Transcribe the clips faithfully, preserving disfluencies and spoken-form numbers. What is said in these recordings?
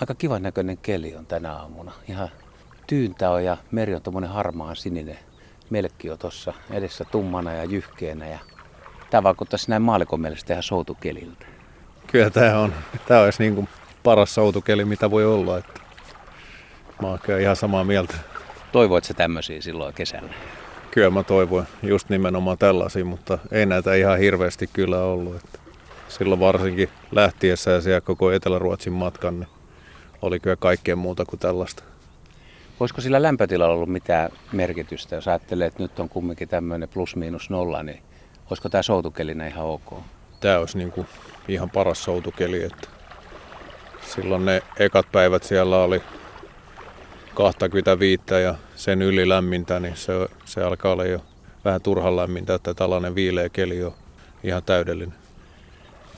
Aika kivan näköinen keli on tänä aamuna. Ihan tyyntä on ja meri on tommonen harmaan sininen. Melkki on tuossa edessä tummana ja jyhkeenä. Ja tämä vaikuttaisi näin maalikon mielestä ihan soutukeliltä. Kyllä tämä on. Tämä olisi niin kuin paras soutukeli, mitä voi olla. Että mä oon kyllä ihan samaa mieltä. Toivoit sä tämmöisiä silloin kesällä? Kyllä mä toivoin just nimenomaan tällaisia, mutta ei näitä ihan hirveästi kyllä ollut. Että silloin varsinkin lähtiessä ja siellä koko Etelä-Ruotsin matkan niin oli kyllä kaikkea muuta kuin tällaista. Olisiko sillä lämpötilalla ollut mitään merkitystä? Jos ajattelee, että nyt on kumminkin tämmöinen plus miinus nolla, niin olisiko tämä soutukelinä ihan ok? Tämä olisi niin kuin ihan paras soutukeli. Että silloin ne ekat päivät siellä oli kaksikymmentäviisi ja sen yli lämmintä, niin se, se alkaa olla jo vähän turhan lämmintä, että tällainen viileä keli on ihan täydellinen.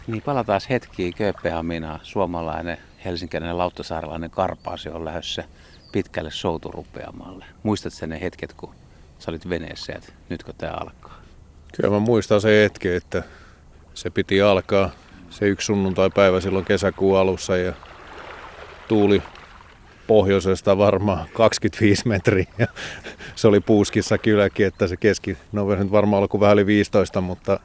Niin palataan hetkiin Kööpenhaminaan. Suomalainen, helsinkiläinen, lauttasaarelainen Karpaasi on lähdössä pitkälle souturupeamalle. Muistatko ne hetket, kun sä olit veneessä, että nytkö tää alkaa? Kyllä mä muistan se hetki, että se piti alkaa se yksi sunnuntaipäivä silloin kesäkuun alussa ja tuuli pohjoisesta varmaan kaksikymmentäviisi metriä. Se oli puuskissa kylläkin, että se keski, no nyt varmaan alkoi vähän yli viisitoista, mutta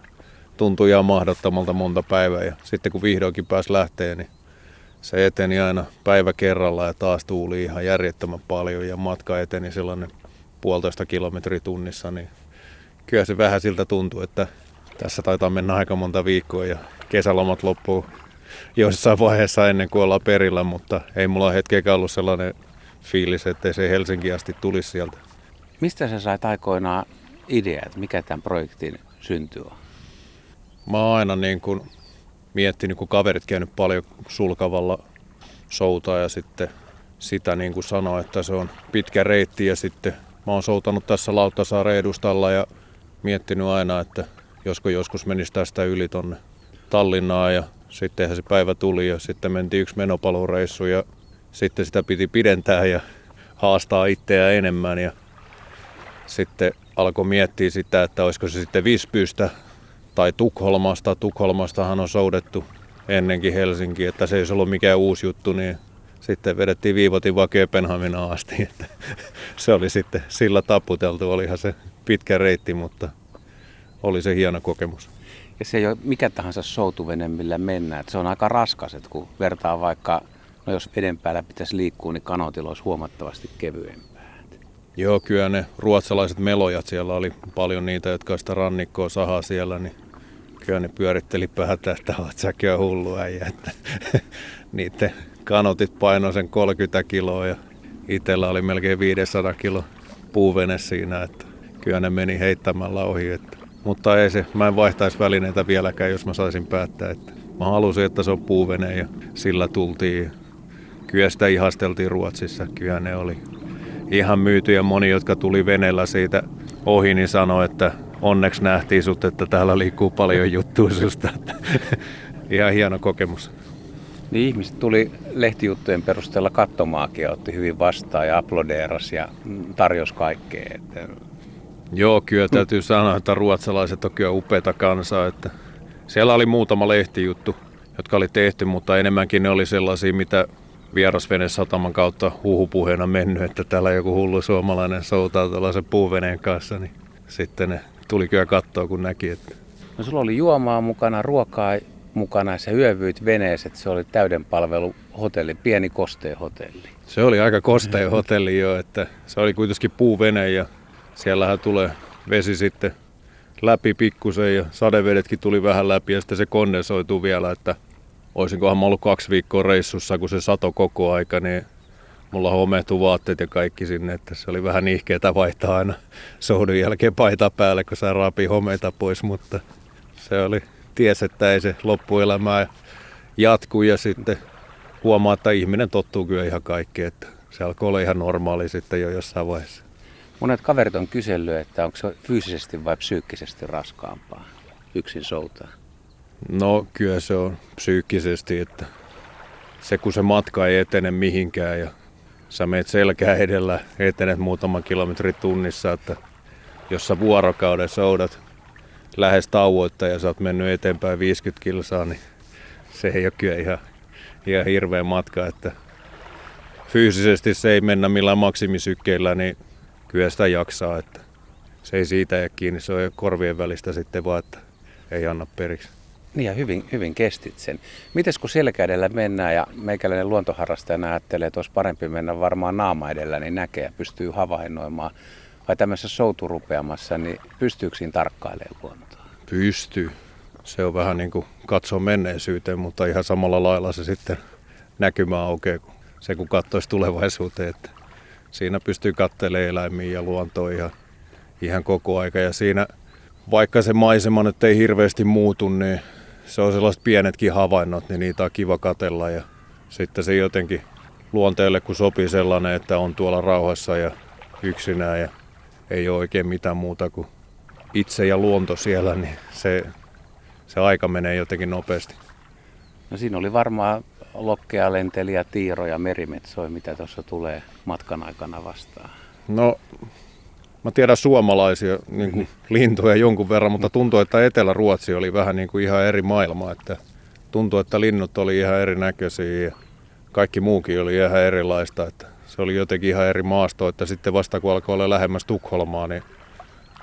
tuntui ihan mahdottomalta monta päivää. Ja sitten kun vihdoinkin pääsi lähteä, niin se eteni aina päivä kerralla ja taas tuuli ihan järjettömän paljon ja matka eteni sellainen puolitoista kilometriä tunnissa, niin kyllä se vähän siltä tuntui, että tässä taitaa mennä aika monta viikkoa ja kesälomat loppuu jossain vaiheessa ennen kuin ollaan perillä, mutta ei mulla hetkeäkään ollut sellainen fiilis, ettei se Helsinkiin asti tulisi sieltä. Mistä sä sait aikoinaan idea, että mikä tämän projektin synty on? Mä oon aina niin kun miettinyt, kun kaverit käynyt paljon sulkavalla soutaa ja sitten sitä niin kuin sanoo, että se on pitkä reitti ja sitten mä oon soutanut tässä Lauttasaaren edustalla ja miettinyt aina, että josko joskus menisi tästä yli tonne Tallinnaan ja sittenhän se päivä tuli ja sitten mentiin yksi menopaluureissu ja sitten sitä piti pidentää ja haastaa itseään enemmän ja sitten alkoi miettiä sitä, että olisiko se sitten Visbystä tai Tukholmasta. Tukholmastahan on soudettu ennenkin Helsinkiin, että se ei ollut mikään uusi juttu, niin sitten vedettiin viivotin vaan Kööpenhaminaan asti. Että se oli sitten sillä taputeltu, olihan se pitkä reitti, mutta oli se hieno kokemus. Ja se ei ole mikä tahansa soutuvene, millä mennään. Että se on aika raskas, että kun vertaa vaikka, no jos veden päällä pitäisi liikkua, niin kanootilla olisi huomattavasti kevyempää. Joo, kyllä ne ruotsalaiset melojat, siellä oli paljon niitä, jotka sitä rannikkoa sahaa siellä, niin kyllä ne pyöritteli päätä, että olet säkin on hullu äijä. Niiden kanootit painoi sen kolmekymmentä kiloa ja itsellä oli melkein viisisataa kiloa puuvene siinä, että kyllä ne meni heittämällä ohi. Että. Mutta ei se, mä en vaihtaisi välineitä vieläkään, jos mä saisin päättää. Että mä halusin, että se on puuvene ja sillä tultiin. Kyllä sitä ihasteltiin Ruotsissa. Kyllä ne oli ihan myyty ja moni, jotka tuli veneellä siitä ohi, niin sanoi, että onneksi nähtiin sut, että täällä liikkuu paljon juttua susta. Ihan hieno kokemus. Niin ihmiset tuli lehtijuttujen perusteella katsomaakin ja otti hyvin vastaan ja aplodeerasi ja tarjosi kaikkea. Että joo, kyllä täytyy sanoa, että ruotsalaiset on kyllä upeata kansaa. Että siellä oli muutama lehtijuttu, jotka oli tehty, mutta enemmänkin ne oli sellaisia, mitä vierasvenesataman kautta huhupuheena mennyt, että täällä joku hullu suomalainen soutaa tällaisen puuveneen kanssa, niin sitten ne tuli kyllä kattoa, kun näki. Että no sulla oli juomaa mukana, ruokaa mukana ja sä yövyit veneessä, että se oli täyden palvelu hotelli, pieni kosteen hotelli. Se oli aika kosteen hotelli jo, että se oli kuitenkin puuvene ja siellähän tulee vesi sitten läpi pikkusen ja sadevedetkin tuli vähän läpi ja sitten se kondensoituu vielä, että olisinkohan mä ollut kaksi viikkoa reissussa, kun se sato koko aika, niin mulla homehtui vaatteet ja kaikki sinne, että se oli vähän nihkeetä vaihtaa aina soudun jälkeen paita päälle, kun saa raapii homeita pois, mutta se oli, ties, että ei se loppuelämää jatku ja sitten huomaa, että ihminen tottuu kyllä ihan kaikkeen, että se alkoi olla ihan normaali sitten jo jossain vaiheessa. Monet kaverit on kysellyt, että onko se fyysisesti vai psyykkisesti raskaampaa yksin soutaa? No kyllä se on psyykkisesti, että se kun se matka ei etene mihinkään ja sä meet selkää edellä, etenet muutaman kilometrin tunnissa, että jos sä vuorokauden soudat lähes tauoitta ja sä oot mennyt eteenpäin viisikymmentä kilsaa, niin se ei ole kyllä ihan, ihan hirveä matka, että fyysisesti se ei mennä millään maksimisykkeillä, niin kyllä sitä jaksaa. Että se ei siitä jää kiinni, se on korvien välistä sitten vaan, että ei anna periksi. Niin ja hyvin, hyvin kestit sen. Mites kun selkäedellä mennään ja meikäläinen luontoharrastajana ajattelee, että olisi parempi mennä varmaan naama edellä, niin näkee ja pystyy havainnoimaan. Vai tämmöisessä souturupeamassa, niin pystyykö siinä tarkkailemaan luontoa? Pystyy. Se on vähän niin kuin katsoa menneisyyteen, mutta ihan samalla lailla se sitten näkymä aukeaa kuin se, kun katsoisi tulevaisuuteen. Että siinä pystyy katselemaan eläimiä ja luontoa ihan, ihan koko aika. Ja siinä, vaikka se maisema nyt ei hirveästi muutu, niin se on sellaiset pienetkin havainnot, niin niitä on kiva katsella. Ja sitten se jotenkin luonteelle, kun sopii sellainen, että on tuolla rauhassa ja yksinään ja ei ole oikein mitään muuta kuin itse ja luonto siellä, niin se... Se aika menee jotenkin nopeasti. No siinä oli varmaan lokkea, lenteliä, tiiroja, merimetsoi, mitä tuossa tulee matkan aikana vastaan. No, mä tiedän suomalaisia niin kuin lintuja jonkun verran, mutta tuntuu, että Etelä-Ruotsi oli vähän niin kuin ihan eri maailma. Että tuntuu, että linnut oli ihan erinäköisiä ja kaikki muukin oli ihan erilaista. Että se oli jotenkin ihan eri maasto, että sitten vasta kun alkoi olla lähemmäs Tukholmaa, niin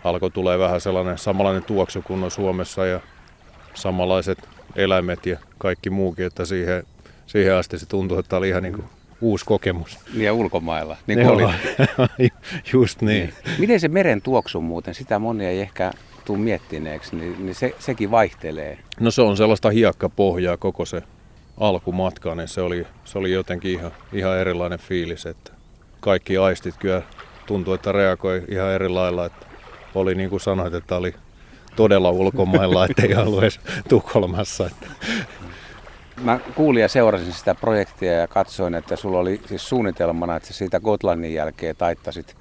alkoi tulee vähän sellainen samanlainen tuoksu kuin on Suomessa ja samanlaiset eläimet ja kaikki muukin, että siihen, siihen asti se tuntuu, että tämä oli ihan niin kuin uusi kokemus. Ja ulkomailla, niin kuin oli. Just niin. Miten se meren tuoksu muuten, sitä moni ei ehkä tule miettineeksi, niin, niin se, sekin vaihtelee. No se on sellaista hiekkapohjaa koko se alkumatka, niin se oli, se oli jotenkin ihan, ihan erilainen fiilis, että kaikki aistit kyllä tuntuu, että reagoi ihan eri lailla, että oli niin kuin sanoit, että oli todella ulkomailla, ettei ollut edes Tukholmassa. Mä kuulin ja seurasin sitä projektia ja katsoin, että sulla oli siis suunnitelmana, että sä siitä Gotlannin jälkeen taittasit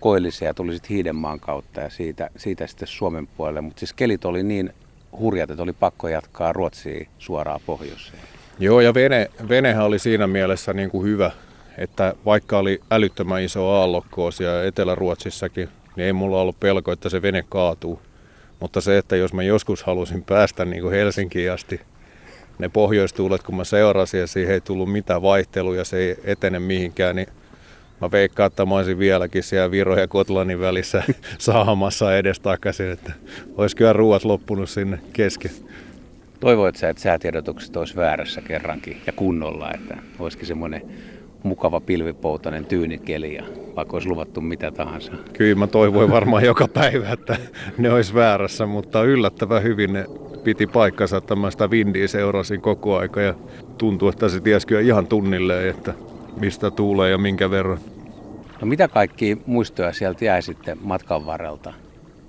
koillisen ja tulisit Hiidenmaan kautta ja siitä, siitä sitten Suomen puolelle. Mutta siis kelit oli niin hurjat, että oli pakko jatkaa Ruotsiin suoraan pohjoiseen. Joo, ja vene, venehän oli siinä mielessä niin kuin hyvä, että vaikka oli älyttömän iso aallokko siellä Etelä-Ruotsissakin, niin ei mulla ollut pelko, että se vene kaatuu. Mutta se, että jos mä joskus halusin päästä niin kuin Helsinkiin asti, ne pohjoistuulet, kun mä seurasin ja siihen ei tullut mitään vaihteluja, se ei etene mihinkään, niin mä veikkaan, että mä olisin vieläkin siellä Viro ja Gotlannin välissä saamassa edes takaisin, että olisi kyllä ruuat loppunut sinne kesken. Toivoit sä, että säätiedotukset olisi väärässä kerrankin ja kunnolla, että olisikin semmoinen mukava pilvipoutainen tyynikeli ja vaikka olisi luvattu mitä tahansa. Kyllä mä toivoin varmaan joka päivä, että ne olisi väärässä, mutta yllättävän hyvin ne piti paikkansa. Mä sitä vindiä seurasin koko aika ja tuntui, että se tiesi kyllä ihan tunnilleen, että mistä tuulee ja minkä verran. No mitä kaikkia muistoja sieltä jäi sitten matkan varrelta,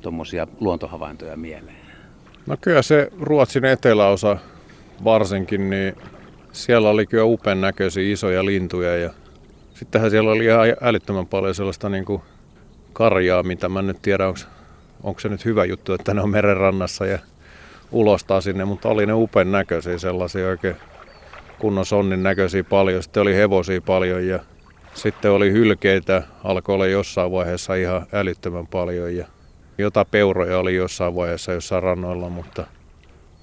tuommoisia luontohavaintoja mieleen? No kyllä se Ruotsin eteläosa varsinkin, niin siellä oli kyllä upean näköisiä isoja lintuja ja sittenhän siellä oli ihan älyttömän paljon sellaista niin kuin karjaa, mitä mä en nyt tiedä, onko, onko se nyt hyvä juttu, että ne on merenrannassa ja ulostaa sinne, mutta oli ne upean näköisiä sellaisia oikein kunnon sonnin näköisiä paljon. Sitten oli hevosia paljon ja sitten oli hylkeitä, alkoi olla jossain vaiheessa ihan älyttömän paljon ja jotain peuroja oli jossain vaiheessa jossain rannoilla, mutta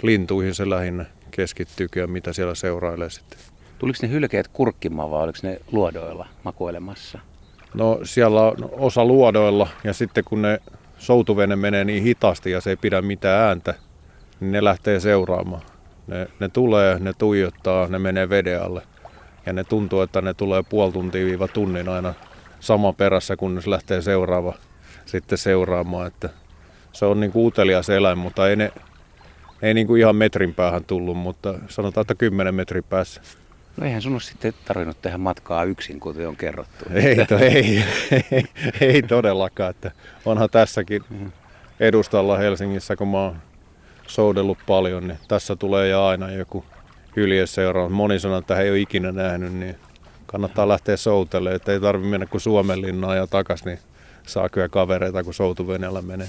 lintuihin se lähinnä keskittyykö ja mitä siellä seurailee sitten. Tuliko ne hylkeet kurkkimaan vai oliko ne luodoilla makoilemassa? No siellä on osa luodoilla ja sitten kun ne soutuvene menee niin hitaasti ja se ei pidä mitään ääntä, niin ne lähtee seuraamaan. Ne, ne tulee, ne tuijottaa, ne menee veden alle ja ne tuntuu, että ne tulee puoli tuntia viiva tunnin aina saman perässä, kun se lähtee seuraava sitten seuraamaan. Että se on niin kuin utelias eläin, mutta ei ne Ei niin kuin ihan metrin päähän tullut, mutta sanotaan, että kymmenen metrin päässä. No eihän sun ole sitten tarvinnut tehdä matkaa yksin, kuten on kerrottu. Ei, to, ei, ei, ei todellakaan. Että onhan tässäkin edustalla Helsingissä, kun mä oon soudellut paljon, niin tässä tulee ja aina joku hyljeseura. Moni sanoo, että hän ei ole ikinä nähnyt, niin kannattaa lähteä soutelemaan. Että ei tarvitse mennä kuin Suomenlinnaan ja takaisin, niin saa kyllä kavereita, kun soutuveneellä menee.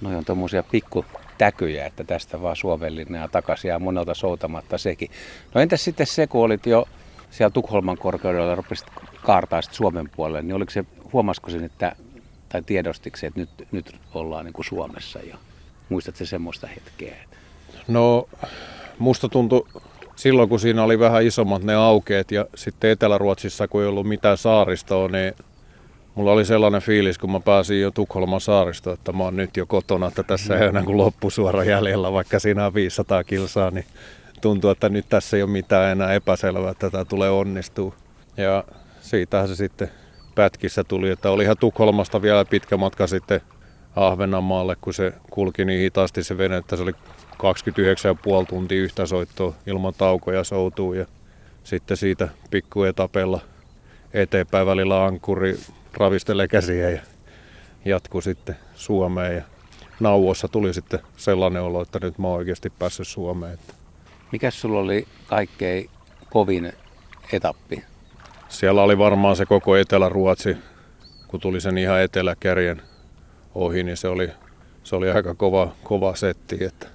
Noi on tommosia pikku täkyjä, että tästä vaan Suomenlinnaa ja takaisin ja monelta soutamatta sekin. No entäs sitten se, kun olit jo siellä Tukholman korkeudella ja rupesit kaartaa Suomen puolelle, niin oliko se, huomasiko sen, että, tai tiedostiko se, että nyt, nyt ollaan niin kuin Suomessa jo? Muistatko semmoista hetkeä? No musta tuntui silloin kun siinä oli vähän isommat ne aukeet ja sitten Etelä-Ruotsissa, kun ei ollut mitään saaristoa, niin mulla oli sellainen fiilis, kun mä pääsin jo Tukholman saaristoon, että mä oon nyt jo kotona, että tässä ei ole enää kuin loppusuora jäljellä, vaikka siinä on viisisataa kilsaa, niin tuntuu, että nyt tässä ei ole mitään enää epäselvää, että tämä tulee onnistua. Ja siitähän se sitten pätkissä tuli, että olihan Tukholmasta vielä pitkä matka sitten Ahvenanmaalle, kun se kulki niin hitaasti se vene, että se oli kaksikymmentäyhdeksän pilkku viisi tuntia yhtä soittoa ilman taukoja soutuu ja sitten siitä pikkuetapella eteenpäin välillä ankkuri ravistelee käsiä ja jatkuu sitten Suomeen ja nauossa tuli sitten sellainen olo, että nyt mä oon oikeasti päässyt Suomeen. Mikäs sulla oli kaikkein kovin etappi? Siellä oli varmaan se koko Etelä-Ruotsi, kun tuli sen ihan eteläkärjen ohi, niin se oli, se oli aika kova, kova setti, että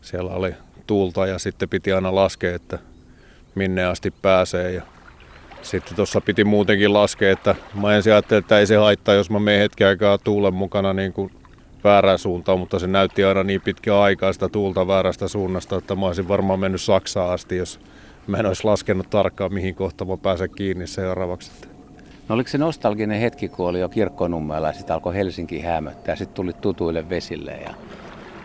siellä oli tuulta ja sitten piti aina laskea, että minne asti pääsee. Ja sitten tuossa piti muutenkin laskea, että mä ensin ajattelin, että ei se haittaa, jos mä menen hetken aikaa tuulen mukana niin kuin väärään suuntaan, mutta se näytti aina niin pitkän aikaa sitä tuulta väärästä suunnasta, että mä olisin varmaan mennyt Saksaan asti, jos mä en olisi laskenut tarkkaan, mihin kohtaan mä pääsen kiinni seuraavaksi. No oliko se nostalginen hetki, kun oli jo Kirkkonummella ja sitten alkoi Helsinki häämöttää ja sitten tuli tutuille vesille ja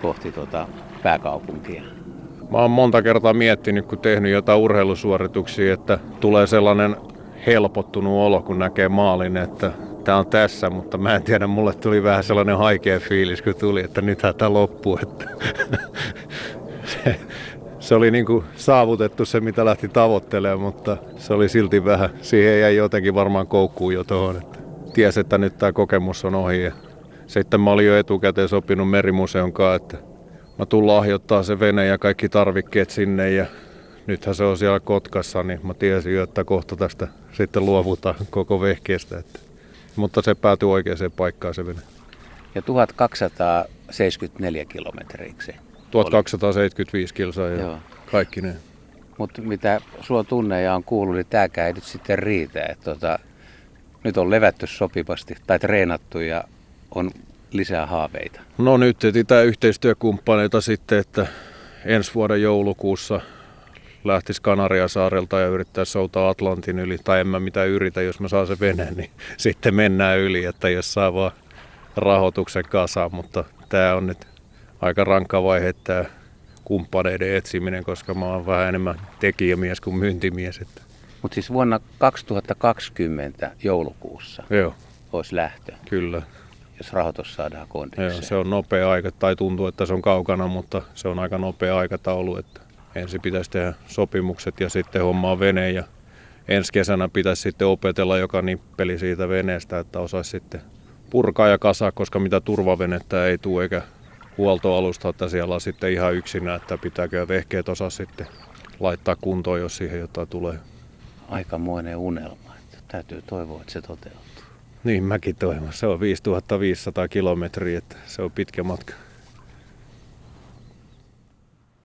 kohti tuota pääkaupunkia? Mä oon monta kertaa miettinyt, kun tehnyt jotain urheilusuorituksia, että tulee sellainen helpottunut olo, kun näkee maalin, että tää on tässä, mutta mä en tiedä, mulle tuli vähän sellainen haikea fiilis, kun tuli, että nythän tää loppuu. Että se, se oli niin kuin saavutettu se, mitä lähti tavoittelemaan, mutta se oli silti vähän, siihen jäi jotenkin varmaan koukkuun jo tuohon, että tiesi, että nyt tää kokemus on ohi. Ja sitten mä olin jo etukäteen sopinut Merimuseon kanssa, että mä tuun lahjoittaa se vene ja kaikki tarvikkeet sinne ja nythän se on siellä Kotkassa, niin mä tiesin jo, että kohta tästä sitten luovutaan koko vehkeestä. Että. Mutta se päätyi oikeaan paikkaan se vene. Ja tuhatkaksisataaseitsemänkymmentäneljä kilometriiksi? tuhatkaksisataaseitsemänkymmentäviisi kilsaa ja kaikki ne. Mutta mitä sulla tunneja on kuullut, niin tääkään ei nyt sitten riitä. Et tota, nyt on levätty sopivasti tai treenattu ja on lisää haaveita. No nyt etsitään yhteistyökumppaneita sitten, että ensi vuoden joulukuussa lähtisi Kanariasaarelta ja yrittää soutaa Atlantin yli. Tai en mä mitään yritä, jos mä saan sen veneen, niin sitten mennään yli, että jos saa vaan rahoituksen kasaan. Mutta tää on nyt aika rankka vaihe tää kumppaneiden etsiminen, koska mä oon vähän enemmän tekijämies kuin myyntimies. Mutta siis vuonna kaksituhattakaksikymmentä joulukuussa Joo. olisi lähtö. Kyllä. Jos rahoitus saadaan kondikseen. Joo, se on nopea aika, tai tuntuu, että se on kaukana, mutta se on aika nopea aikataulu. Että ensin pitäisi tehdä sopimukset ja sitten hommaa vene ja ensi kesänä pitäisi sitten opetella joka nippeli siitä veneestä, että osaisi sitten purkaa ja kasaa, koska mitä turvavenettä ei tule eikä huoltoalusta, että siellä on sitten ihan yksinä, että pitääkö vehkeet osaa sitten laittaa kuntoon, jos siihen jotain tulee. Aikamoinen unelma, että täytyy toivoa, että se toteutuu. Niin mäkin toivon. Se on viisituhattaviisisataa kilometriä, että se on pitkä matka.